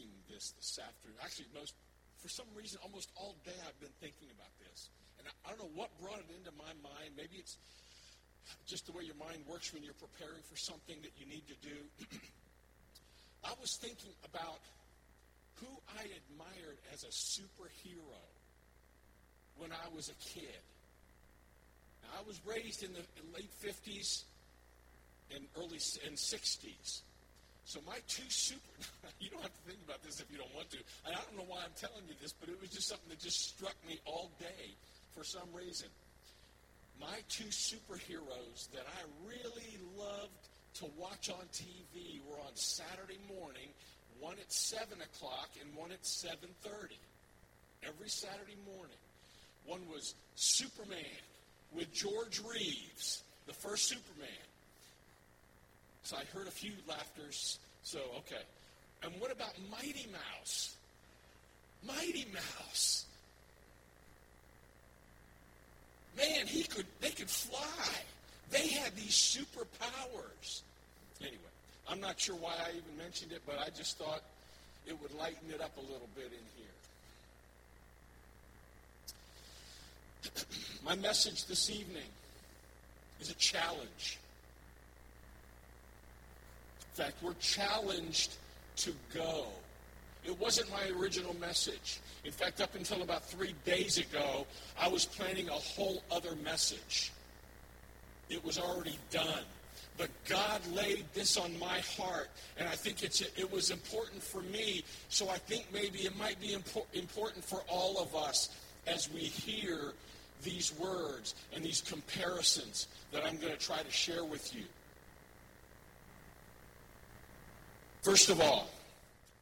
working this afternoon. Actually, for some reason, almost all day I've been thinking about this. And I don't know what brought it into my mind. Maybe it's just the way your mind works when you're preparing for something that you need to do. I was thinking about who I admired as a superhero when I was a kid. Now, I was raised in the late 50s and early 60s. So my you don't have to think about this if you don't want to. And I don't know why I'm telling you this, but it was just something that just struck me all day for some reason. My two superheroes that I really loved to watch on TV were on Saturday morning, one at 7 o'clock and one at 7:30. Every Saturday morning. One was Superman with George Reeves, the first Superman. So I heard a few laughters, so okay. And what about Mighty Mouse? Mighty Mouse. Man, they could fly. They had these superpowers. Anyway, I'm not sure why I even mentioned it, but I just thought it would lighten it up a little bit in here. My message this evening is a challenge. In fact, we're challenged to go. It wasn't my original message. In fact, up until about 3 days ago, I was planning a whole other message. It was already done. But God laid this on my heart, and I think it was important for me, so I think maybe it might be important for all of us as we hear these words and these comparisons that I'm going to try to share with you. First of all,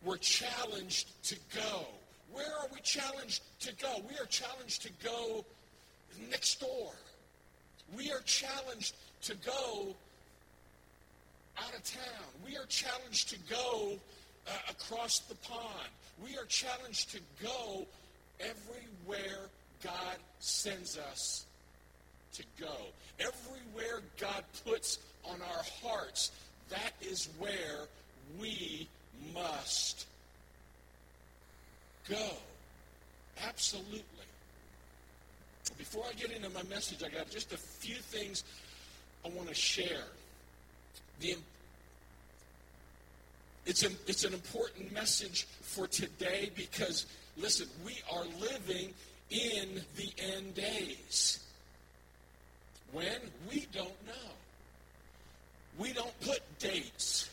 we're challenged to go. Where are we challenged to go? We are challenged to go next door. We are challenged to go out of town. We are challenged to go across the pond. We are challenged to go everywhere God sends us to go. Everywhere God puts on our hearts, that is where we must go. Absolutely. Before I get into my message, I got just a few things I want to share. It's an important message for today because, listen, we are living in the end days. When? We don't know. We don't put dates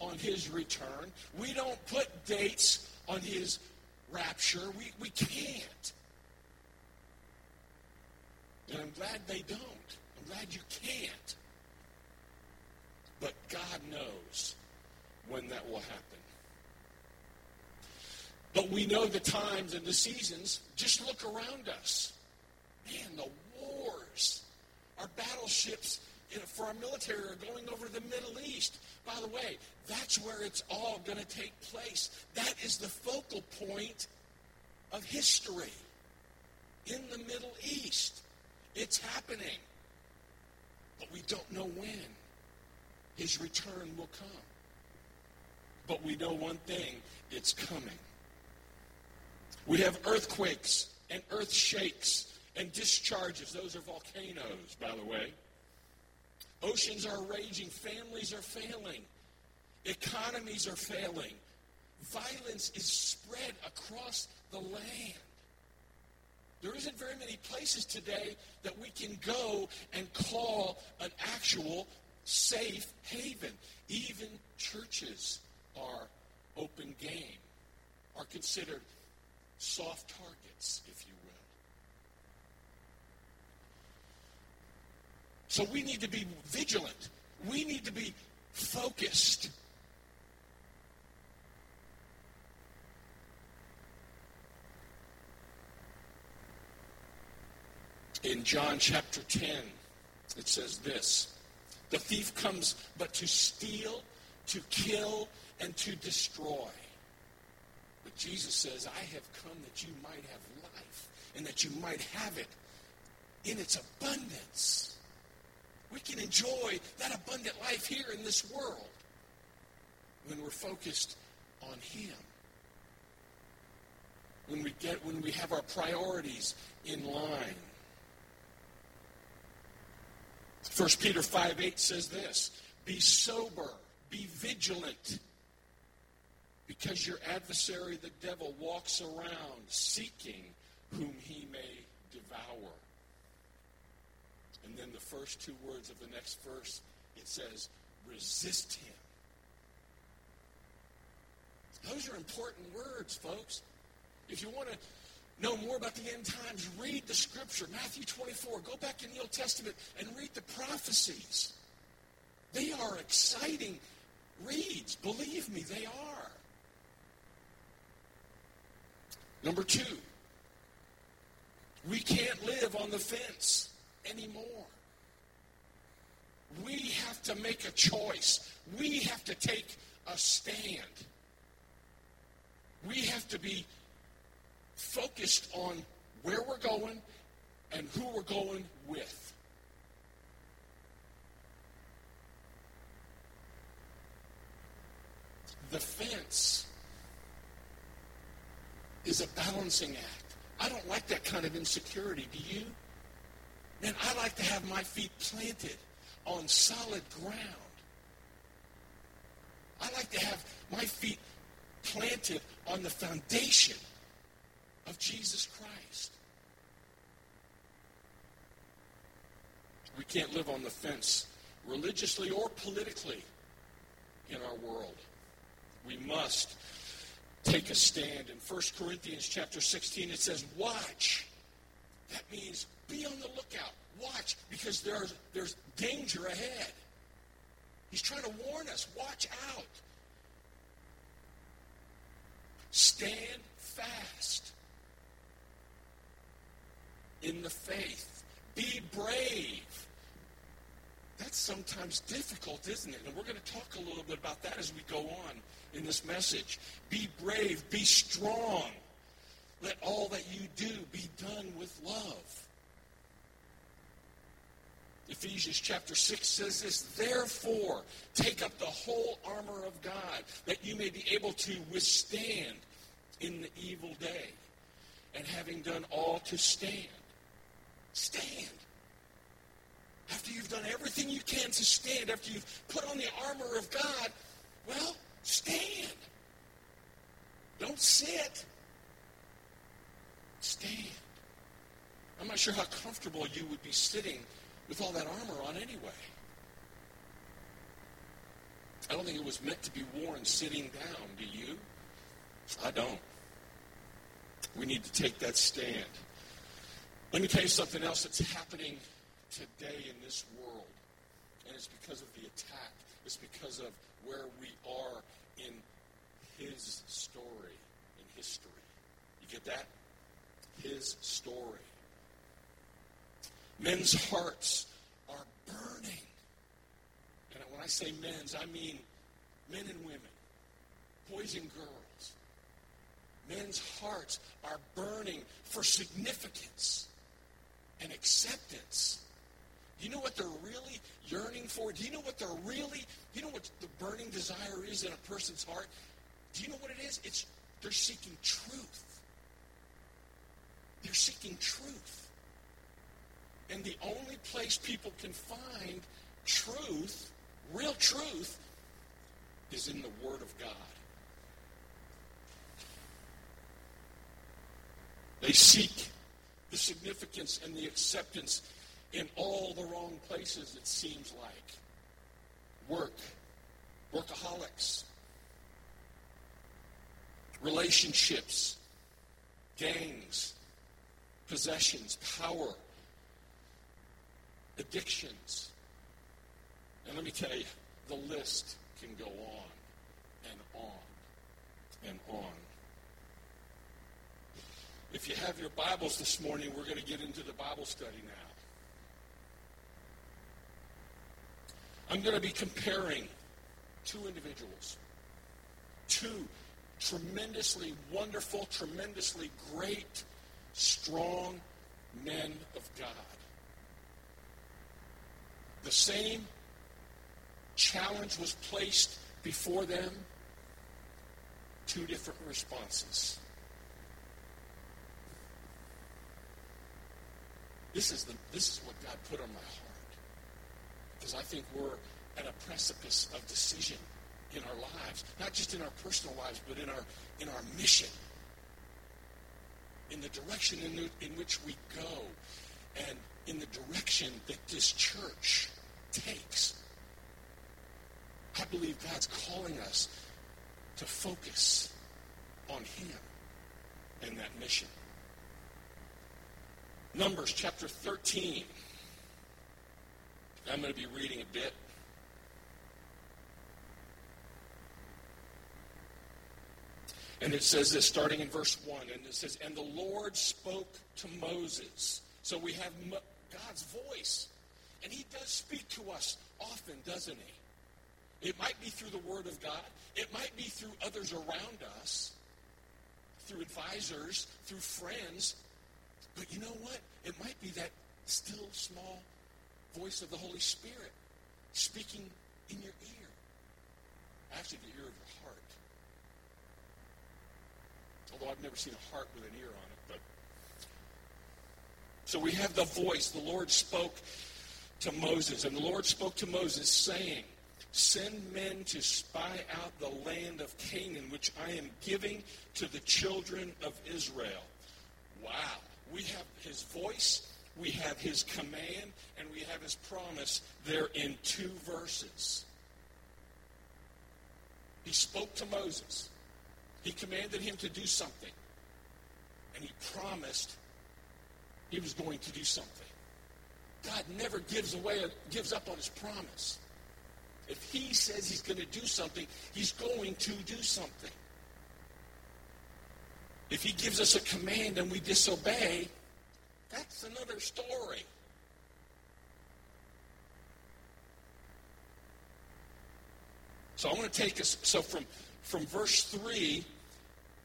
on his return. We don't put dates on his rapture. We can't. And I'm glad they don't. I'm glad you can't. But God knows when that will happen. But we know the times and the seasons. Just look around us. Man, the wars. Our battleships for our military are going over the Middle East. By the way, that's where it's all going to take place. That is the focal point of history in the Middle East. It's happening. But we don't know when his return will come. But we know one thing, it's coming. We have earthquakes and earth shakes and discharges. Those are volcanoes, by the way. Oceans are raging. Families are failing. Economies are failing. Violence is spread across the land. There isn't very many places today that we can go and call an actual safe haven. Even churches are open game, are considered soft targets, if you will. So we need to be vigilant. We need to be focused. In John chapter 10, it says this: the thief comes but to steal, to kill, and to destroy. But Jesus says, I have come that you might have life, and that you might have it in its abundance. We can enjoy that abundant life here in this world when we're focused on him when we have our priorities in line. 1 Peter 5:8 says this, be sober, be vigilant, because your adversary, the devil, walks around seeking whom he may devour. And then the first two words of the next verse, it says, resist him. Those are important words, folks. If you want to know more about the end times, read the scripture. Matthew 24, go back in the Old Testament and read the prophecies. They are exciting reads. Believe me, they are. Number two, we can't live on the fence anymore. We have to make a choice. We have to take a stand. We have to be focused on where we're going and who we're going with. The fence is a balancing act. I don't like that kind of insecurity, do you? Man, I like to have my feet planted on solid ground. I like to have my feet planted on the foundation of Jesus Christ. We can't live on the fence, religiously or politically, in our world. We must take a stand. In 1 Corinthians chapter 16, it says, watch. That means be on the lookout. Watch, because there's danger ahead. He's trying to warn us. Watch out. Stand fast in the faith. Be brave. That's sometimes difficult, isn't it? And we're going to talk a little bit about that as we go on in this message. Be brave. Be strong. Let all that you do be done with love. Ephesians chapter 6 says this, therefore, take up the whole armor of God, that you may be able to withstand in the evil day, and having done all to stand. Stand. After you've done everything you can to stand, after you've put on the armor of God, well, stand. Don't sit. Stand. I'm not sure how comfortable you would be sitting with all that armor on anyway. I don't think it was meant to be worn sitting down, do you? I don't. We need to take that stand. Let me tell you something else that's happening today in this world. And it's because of the attack. It's because of where we are in his story, in history. You get that? His story. Men's hearts are burning. And when I say men's, I mean men and women, boys and girls. Men's hearts are burning for significance and acceptance. Do you know what they're really yearning for? Do you know what the burning desire is in a person's heart? Do you know what it is? They're seeking truth. They're seeking truth. And the only place people can find truth, real truth, is in the Word of God. They seek the significance and the acceptance in all the wrong places, it seems like. Work, workaholics, relationships, gangs, possessions, power, addictions. And let me tell you, the list can go on and on and on. If you have your Bibles this morning, we're going to get into the Bible study now. I'm going to be comparing two individuals, two tremendously wonderful, tremendously great, strong men of God. The same challenge was placed before them. Two different responses. This is what God put on my heart. Because I think we're at a precipice of decision in our lives. Not just in our personal lives, but in our mission. In the direction in which we go. And in the direction that this church takes. I believe God's calling us to focus on Him and that mission. Numbers chapter 13. I'm going to be reading a bit. And it says this, starting in verse 1, and it says, "And the Lord spoke to Moses." So we have God's voice. And He does speak to us often, doesn't He? It might be through the Word of God. It might be through others around us, through advisors, through friends. But you know what? It might be that still, small voice of the Holy Spirit speaking in your ear, after the ear of your heart. Although I've never seen a heart with an ear on it. But so we have the voice. The Lord spoke to Moses. And the Lord spoke to Moses, saying, "Send men to spy out the land of Canaan, which I am giving to the children of Israel." Wow. We have His voice, we have His command, and we have His promise there in two verses. He spoke to Moses. He commanded him to do something. And He promised He was going to do something. God never gives up on His promise. If He says He's going to do something, He's going to do something. If He gives us a command and we disobey, that's another story. So I want to take us, so from verse 3,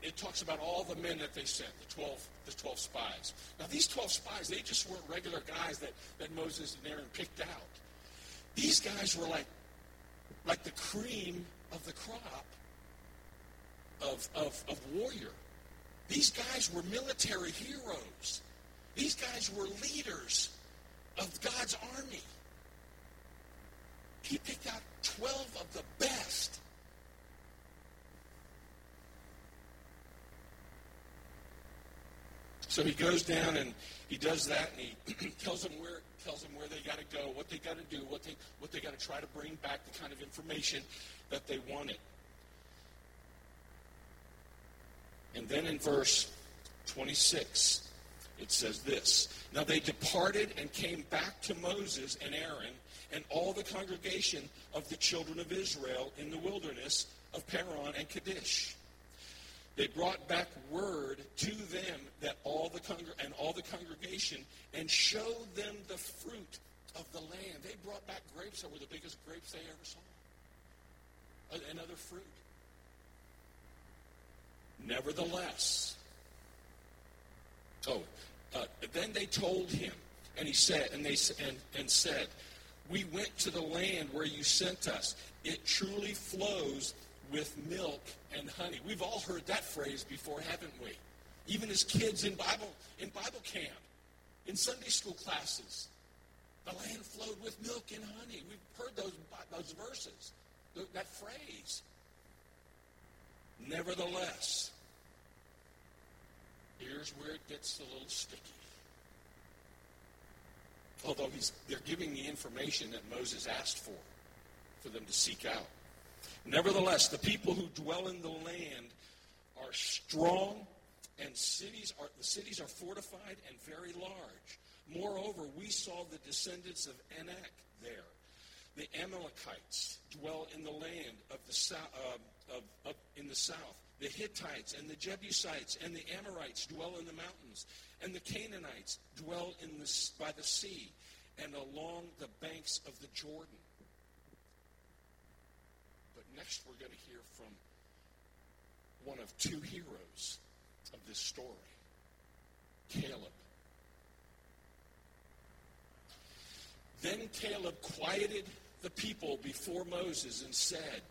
it talks about all the men that they sent, the 12 spies. Now these 12 spies, they just weren't regular guys that Moses and Aaron picked out. These guys were like the cream of the crop of warrior. These guys were military heroes. These guys were leaders of God's army. He picked out 12 of the best. So he goes down and he does that, and he tells them where they got to go, what they got to do, what they got to try to bring back, the kind of information that they wanted. And then in verse 26, it says this, "Now they departed and came back to Moses and Aaron and all the congregation of the children of Israel in the wilderness of Paran and Kadesh. They brought back word to them that all the congregation, and showed them the fruit of the land." They brought back grapes that were the biggest grapes they ever saw, and other fruit. "Nevertheless," then they told him, and he said, and said, "We went to the land where you sent us. It truly flows with milk and honey." We've all heard that phrase before, haven't we? Even as kids in Bible camp, in Sunday school classes, the land flowed with milk and honey. We've heard those verses, that phrase. Nevertheless, here's where it gets a little sticky. Although they're giving the information that Moses asked for them to seek out. "Nevertheless, the people who dwell in the land are strong, and the cities are fortified and very large. Moreover, we saw the descendants of Anak there. The Amalekites dwell in the land of the south. In the south, the Hittites and the Jebusites and the Amorites dwell in the mountains, and the Canaanites dwell by the sea and along the banks of the Jordan." But next we're going to hear from one of two heroes of this story, Caleb. "Then Caleb quieted the people before Moses and said,"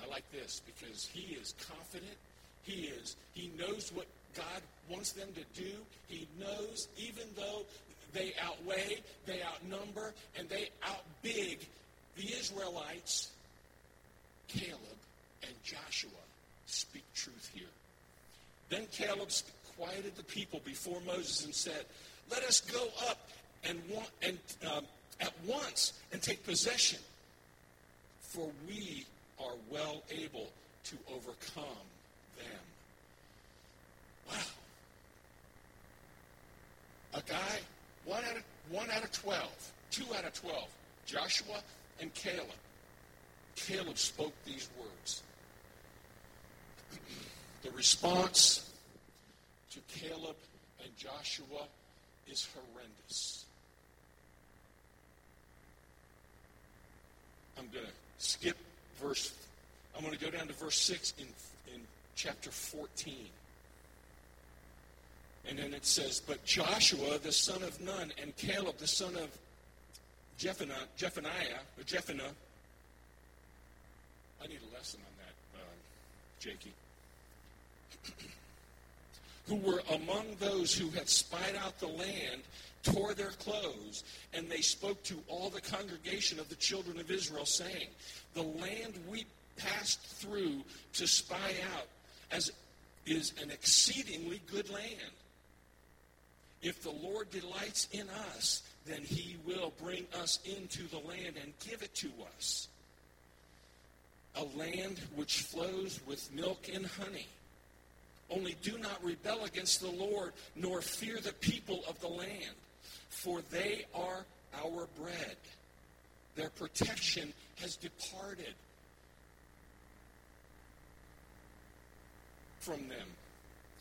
I like this because he is confident. He knows what God wants them to do. He knows, even though They outweigh, they outnumber, and they outbig the Israelites. Caleb and Joshua speak truth here. Then Caleb quieted the people before Moses and said, "Let us go up at once and take possession, for we are well able to overcome them." Wow. A guy, 1 out of 12, 2 out of 12, Joshua and Caleb. Caleb spoke these words. The response to Caleb and Joshua is horrendous. I'm going to skip verse. I'm going to go down to verse 6 in chapter 14. And then it says, "But Joshua, the son of Nun, and Caleb, the son of Jephunneh, I need a lesson on that, Jakey. Who were among those who had spied out the land, tore their clothes, and they spoke to all the congregation of the children of Israel, saying, 'The land we passed through to spy out is an exceedingly good land. If the Lord delights in us, then he will bring us into the land and give it to us, a land which flows with milk and honey. Only do not rebel against the Lord, nor fear the people of the land, for they are our bread. Their protection has departed from them,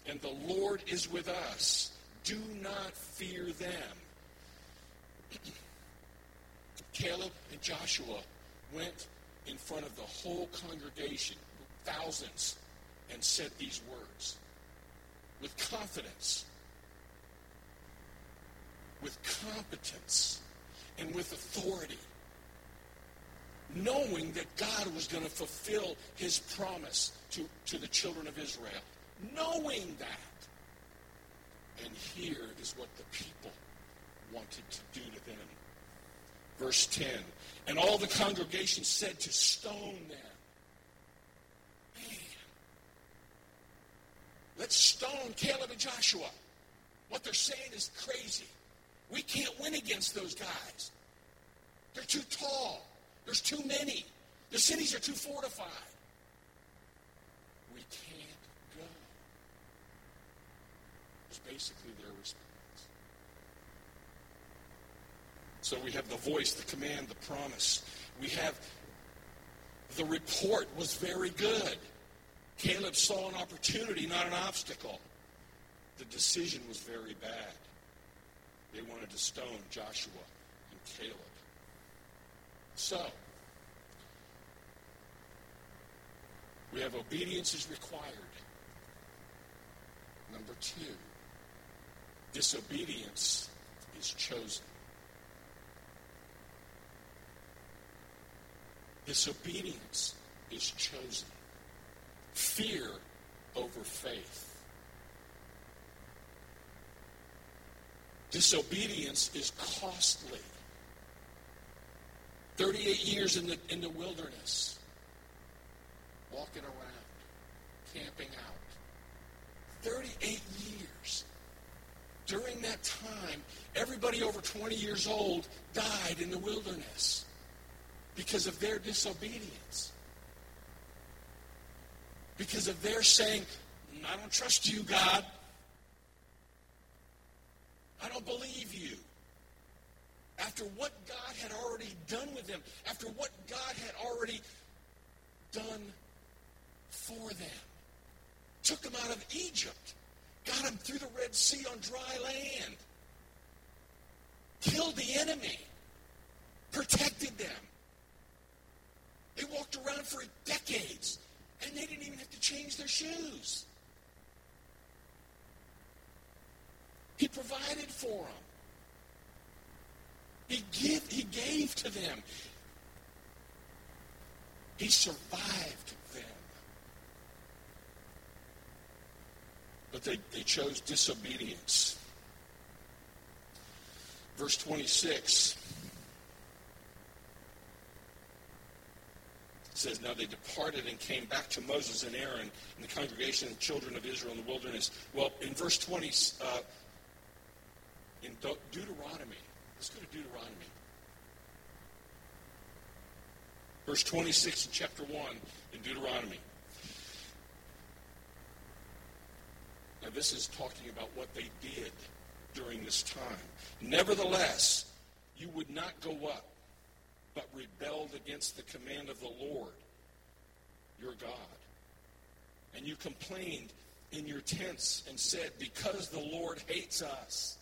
and the Lord is with us. Do not fear them.'" Caleb and Joshua went in front of the whole congregation, thousands, and said these words with confidence, with competence, and with authority, knowing that God was going to fulfill his promise to the children of Israel. Knowing that. And here is what the people wanted to do to them. Verse 10, "And all the congregation said to stone them." Man, let's stone Caleb and Joshua. What they're saying is crazy. We can't win against those guys. They're too tall. There's too many. The cities are too fortified. We can't go. It's basically their response. So we have the voice, the command, the promise. We have the report was very good. Caleb saw an opportunity, not an obstacle. The decision was very bad. They wanted to stone Joshua and Caleb. So, we have obedience is required. Number 2, disobedience is chosen. Disobedience is chosen. Fear over faith. Disobedience is costly. 38 years in the wilderness, walking around, camping out. 38 years. During that time, everybody over 20 years old died in the wilderness because of their disobedience. Because of their saying, "I don't trust you, God. I don't believe you." After what God had already done with them. After what God had already done for them. Took them out of Egypt. Got them through the Red Sea on dry land. Killed the enemy. Protected them. They walked around for decades. And they didn't even have to change their shoes. He provided for them. He gave to them. He survived them. But they chose disobedience. Verse 26 says, Now they departed and came back to Moses and Aaron and the congregation of children of Israel in the wilderness. Well, in verse 20, in Deuteronomy, let's go to Deuteronomy. Verse 26 in chapter 1 in Deuteronomy. Now this is talking about what they did during this time. Nevertheless, you would not go up, but rebelled against the command of the Lord, your God. And you complained in your tents and said, Because the Lord hates us.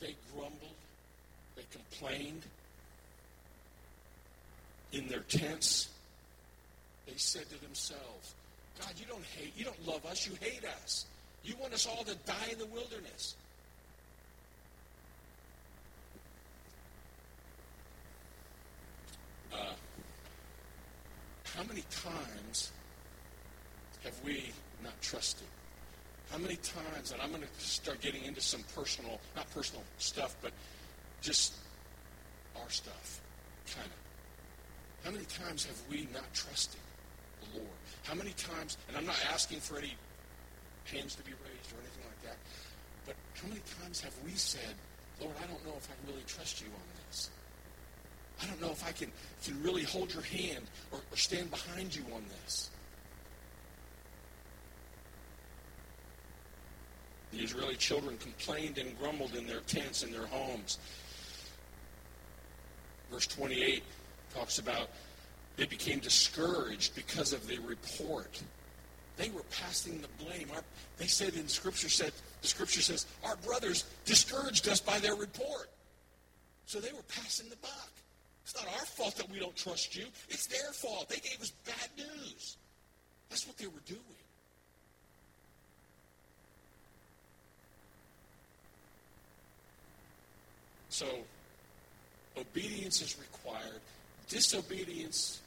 They grumbled, they complained. In their tents, they said to themselves, God, you don't love us, you hate us. You want us all to die in the wilderness. How many times have we not trusted? How many times, and I'm going to start getting into some personal, not personal stuff, but just our stuff, kind of. How many times have we not trusted the Lord? How many times, and I'm not asking for any hands to be raised or anything like that, but how many times have we said, Lord, I don't know if I can really trust you on this. I don't know if I can really hold your hand or stand behind you on this. The Israeli children complained and grumbled in their tents and their homes. Verse 28 talks about they became discouraged because of the report. They were passing the blame. They said in Scripture, the Scripture says, our brothers discouraged us by their report. So they were passing the buck. It's not our fault that we don't trust you. It's their fault. They gave us bad news. That's what they were doing. So, obedience is required. Disobedience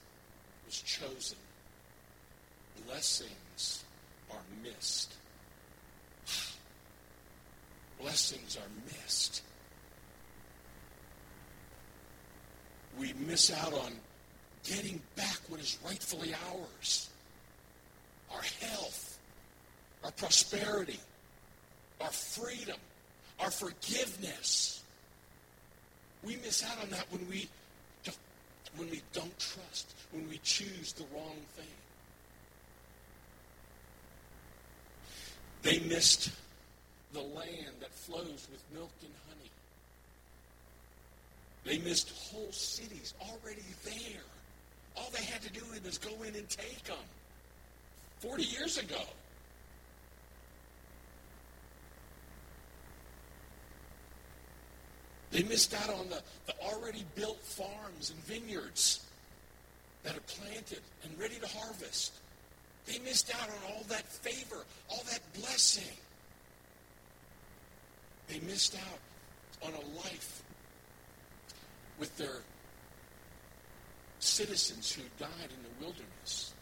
was chosen. Blessings are missed. Blessings are missed. We miss out on getting back what is rightfully ours. Our health, our prosperity, our freedom, our forgiveness. We miss out on that when we don't trust, when we choose the wrong thing. They missed the land that flows with milk and honey. They missed whole cities already there. All they had to do was go in and take them 40 years ago. They missed out on the already built farms and vineyards that are planted and ready to harvest. They missed out on all that favor, all that blessing. They missed out on a life with their citizens who died in the wilderness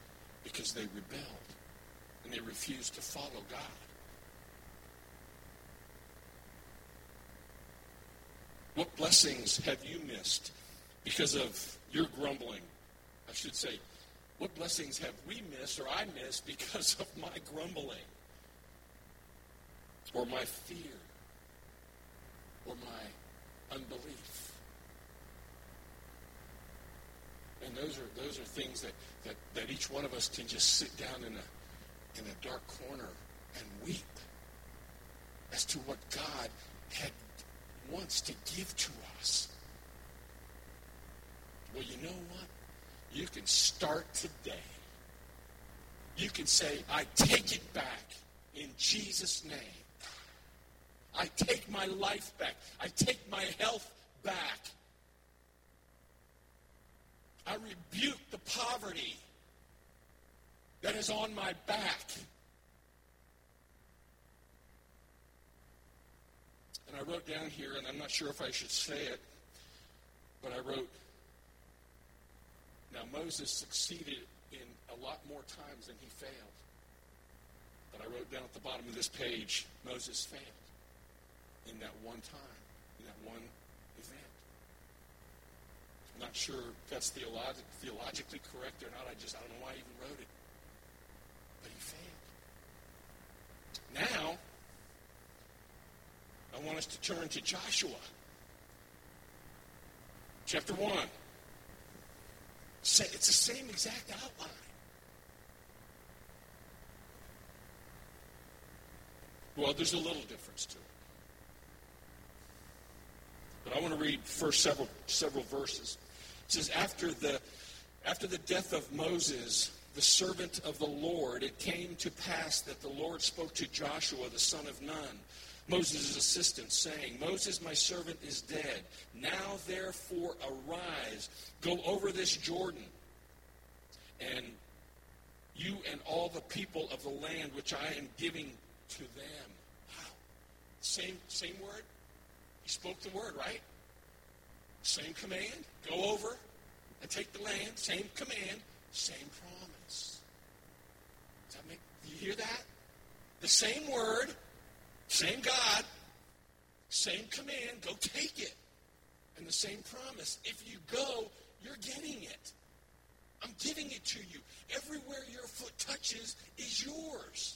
because they rebelled and they refused to follow God. What blessings have you missed because of your grumbling? I should say, what blessings have we missed or I missed because of my grumbling or my fear or my unbelief? And those are things that each one of us can just sit down in a dark corner and weep as to what God had wants to give to us. Well, you know what? You can start today. You can say, I take it back in Jesus' name. I take my life back. I take my health back. I rebuke the poverty that is on my back. And I wrote down here, and I'm not sure if I should say it, but I wrote, now Moses succeeded in a lot more times than he failed. But I wrote down at the bottom of this page, Moses failed in that one time. that one event. I'm not sure if that's theologically correct or not. I don't know why I even wrote it. But he failed. Now, I want us to turn to Joshua. Chapter 1. It's the same exact outline. Well, there's a little difference to it. But I want to read first several verses. It says, after the death of Moses, the servant of the Lord, it came to pass that the Lord spoke to Joshua, the son of Nun, Moses' assistant, saying, Moses, my servant, is dead. Now, therefore, arise, go over this Jordan, and you and all the people of the land which I am giving to them. Wow. Same word. He spoke the word, right? Same command. Go over and take the land. Same command. Same promise. Do you hear that? The same word. Same God, same command, go take it. And the same promise. If you go, you're getting it. I'm giving it to you. Everywhere your foot touches is yours.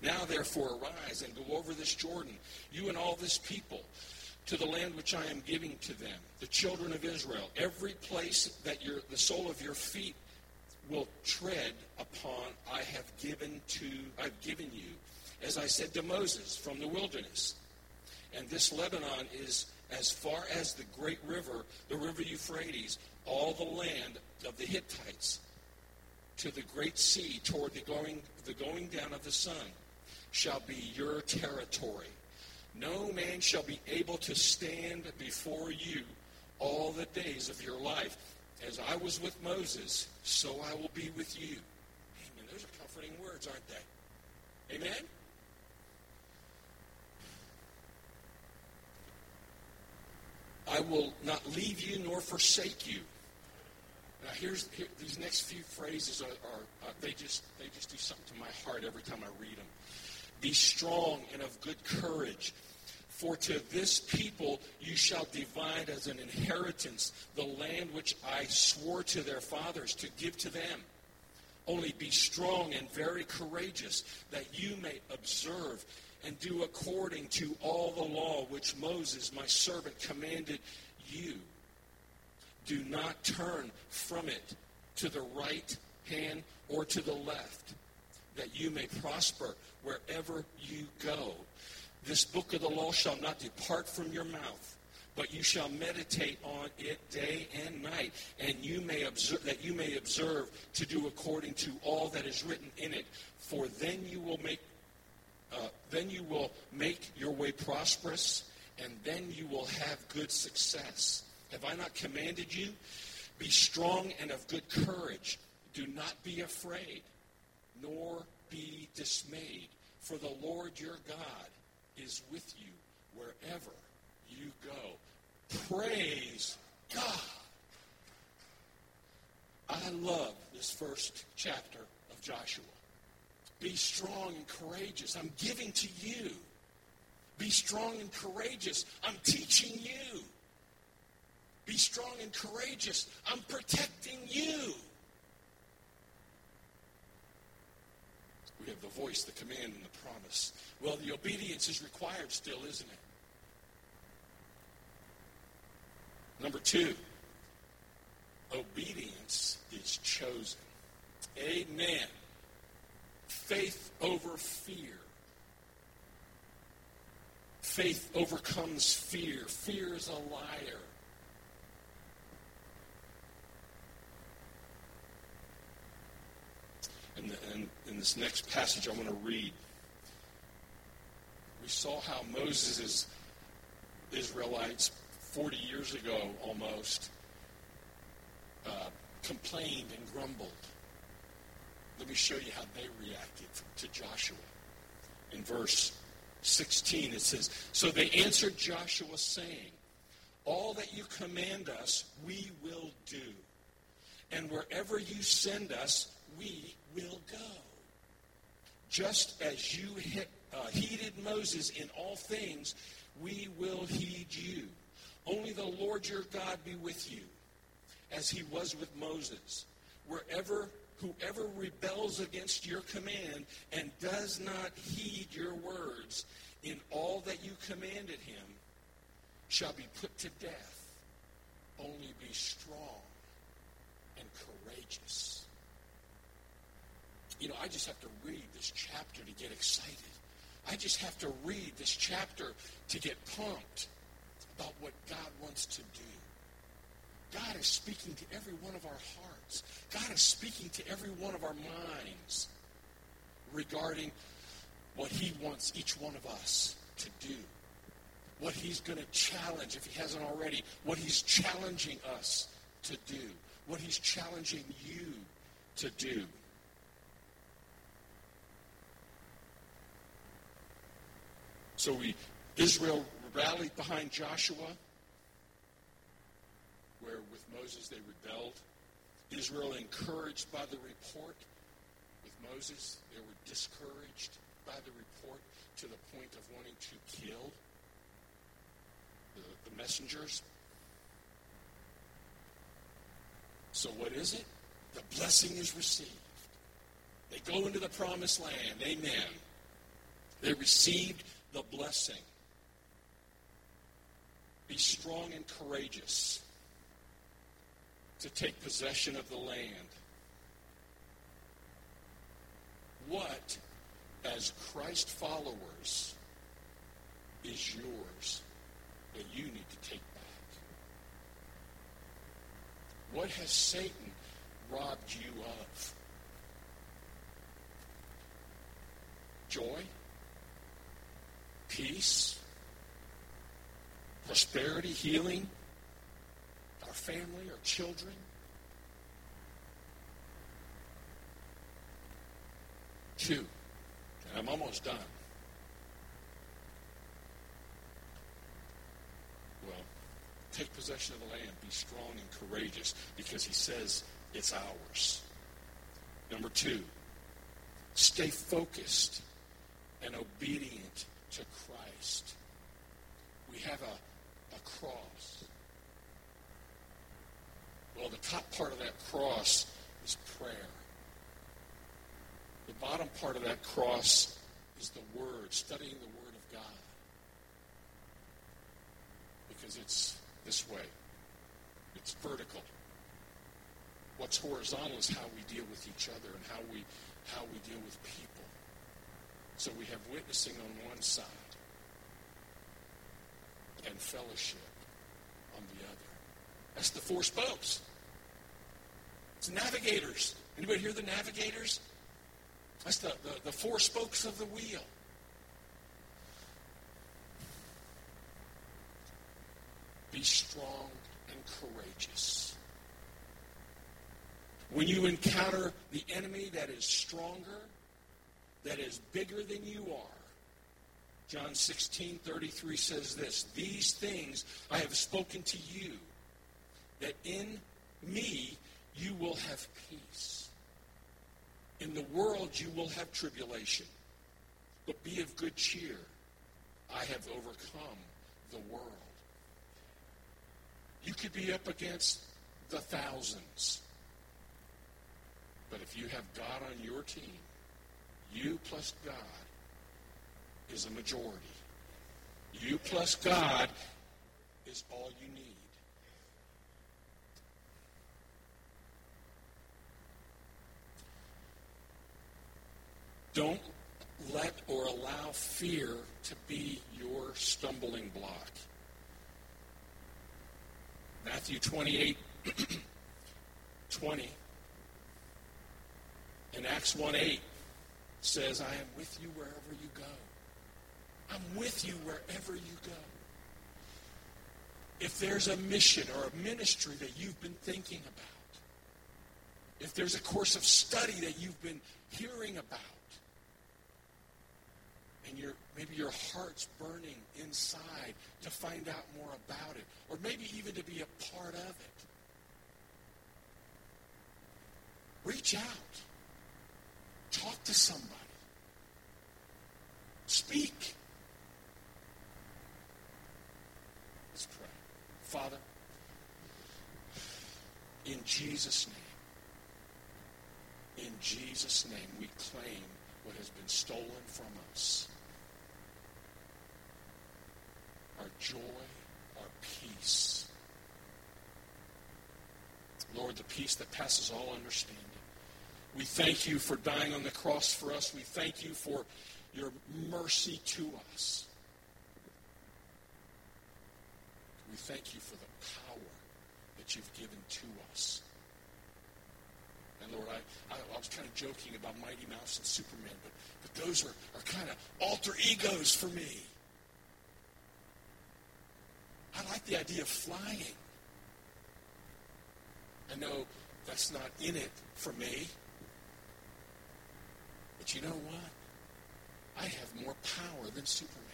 Now, therefore, arise and go over this Jordan, you and all this people, to the land which I am giving to them, the children of Israel, every place that the sole of your feet will tread upon I've given you, as I said to Moses from the wilderness. And this Lebanon is as far as the great river, the river Euphrates, all the land of the Hittites, to the great sea toward the going down of the sun, shall be your territory. No man shall be able to stand before you all the days of your life. As I was with Moses, so I will be with you. Amen. Those are comforting words, aren't they? Amen? I will not leave you nor forsake you. Now, these next few phrases they just do something to my heart every time I read them. Be strong and of good courage. For to this people you shall divide as an inheritance the land which I swore to their fathers to give to them. Only be strong and very courageous, that you may observe and do according to all the law which Moses, my servant, commanded you. Do not turn from it to the right hand or to the left, that you may prosper wherever you go. This book of the law shall not depart from your mouth, but you shall meditate on it day and night, and you may observe to do according to all that is written in it. For then you will make your way prosperous, and then you will have good success. Have I not commanded you? Be strong and of good courage. Do not be afraid, nor be dismayed, for the Lord your God is with you wherever you go. Praise God. I love this first chapter of Joshua. Be strong and courageous. I'm giving to you. Be strong and courageous. I'm teaching you. Be strong and courageous. I'm protecting you. We have the voice, the command, and the promise. Well, the obedience is required still, isn't it? Number 2, obedience is chosen. Amen. Faith over fear. Faith overcomes fear. Fear is a liar. And in this next passage I want to read, we saw how Moses' Israelites 40 years ago almost complained and grumbled. Let me show you how they reacted to Joshua. In verse 16 it says, So they answered Joshua saying, All that you command us, we will do. And wherever you send us, we will go. Just as you heeded Moses in all things, we will heed you. Only the Lord your God be with you, as he was with Moses. Whoever rebels against your command and does not heed your words in all that you commanded him shall be put to death. Only be strong and courageous. You know, I just have to read this chapter to get excited. I just have to read this chapter to get pumped about what God wants to do. God is speaking to every one of our hearts. God is speaking to every one of our minds regarding what he wants each one of us to do. What he's going to challenge, if he hasn't already, what he's challenging us to do, what he's challenging you to do. So Israel rallied behind Joshua, where with Moses they rebelled. Israel, encouraged by the report, with Moses they were discouraged by the report to the point of wanting to kill the messengers. So what is it? The blessing is received. They go into the promised land. Amen. They received the blessing. Be strong and courageous to take possession of the land. What, as Christ followers, is yours that you need to take back? What has Satan robbed you of? Joy? Peace, prosperity, healing, our family, our children. Two, and I'm almost done. Well, take possession of the land, be strong and courageous, because he says it's ours. Number two, stay focused and obedient to Christ. We have a cross. Well, the top part of that cross is prayer. The bottom part of that cross is the Word, studying the Word of God. Because it's this way. It's vertical. What's horizontal is how we deal with each other and how we deal with people. So we have witnessing on one side and fellowship on the other. That's the four spokes. It's navigators. Anybody hear the navigators? That's the four spokes of the wheel. Be strong and courageous. When you encounter the enemy that is stronger, that is bigger than you are. John 16:33 says this, "These things I have spoken to you, that in me you will have peace. In the world you will have tribulation, but be of good cheer. I have overcome the world." You could be up against the thousands, but if you have God on your team, you plus God is a majority. You plus God is all you need. Don't let or allow fear to be your stumbling block. Matthew 28:20 and Acts 1:8 says, "I am with you wherever you go." I'm with you wherever you go. If there's a mission or a ministry that you've been thinking about, if there's a course of study that you've been hearing about, and maybe your heart's burning inside to find out more about it, or maybe even to be a part of it, reach out. Talk to somebody. Speak. Let's pray. Father, in Jesus' name, we claim what has been stolen from us. Our joy, our peace. Lord, the peace that passes all understanding. We thank you for dying on the cross for us. We thank you for your mercy to us. We thank you for the power that you've given to us. And Lord, I was kind of joking about Mighty Mouse and Superman, but those are kind of alter egos for me. I like the idea of flying. I know that's not in it for me. But you know what? I have more power than Superman.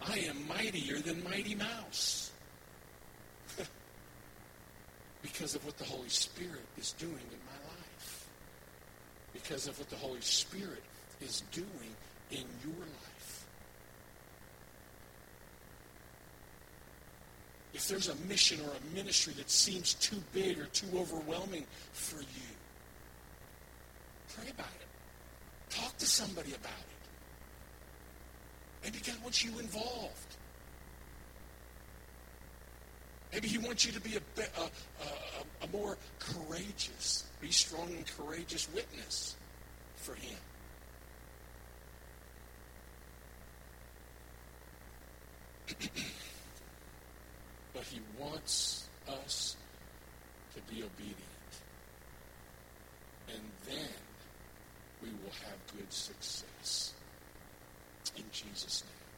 I am mightier than Mighty Mouse. Because of what the Holy Spirit is doing in my life. Because of what the Holy Spirit is doing in your life. If there's a mission or a ministry that seems too big or too overwhelming for you, pray about it. Talk to somebody about it. Maybe God wants you involved. Maybe He wants you to be a more courageous, be strong and courageous witness for Him. But He wants us to be obedient. And then we will have good success. In Jesus' name.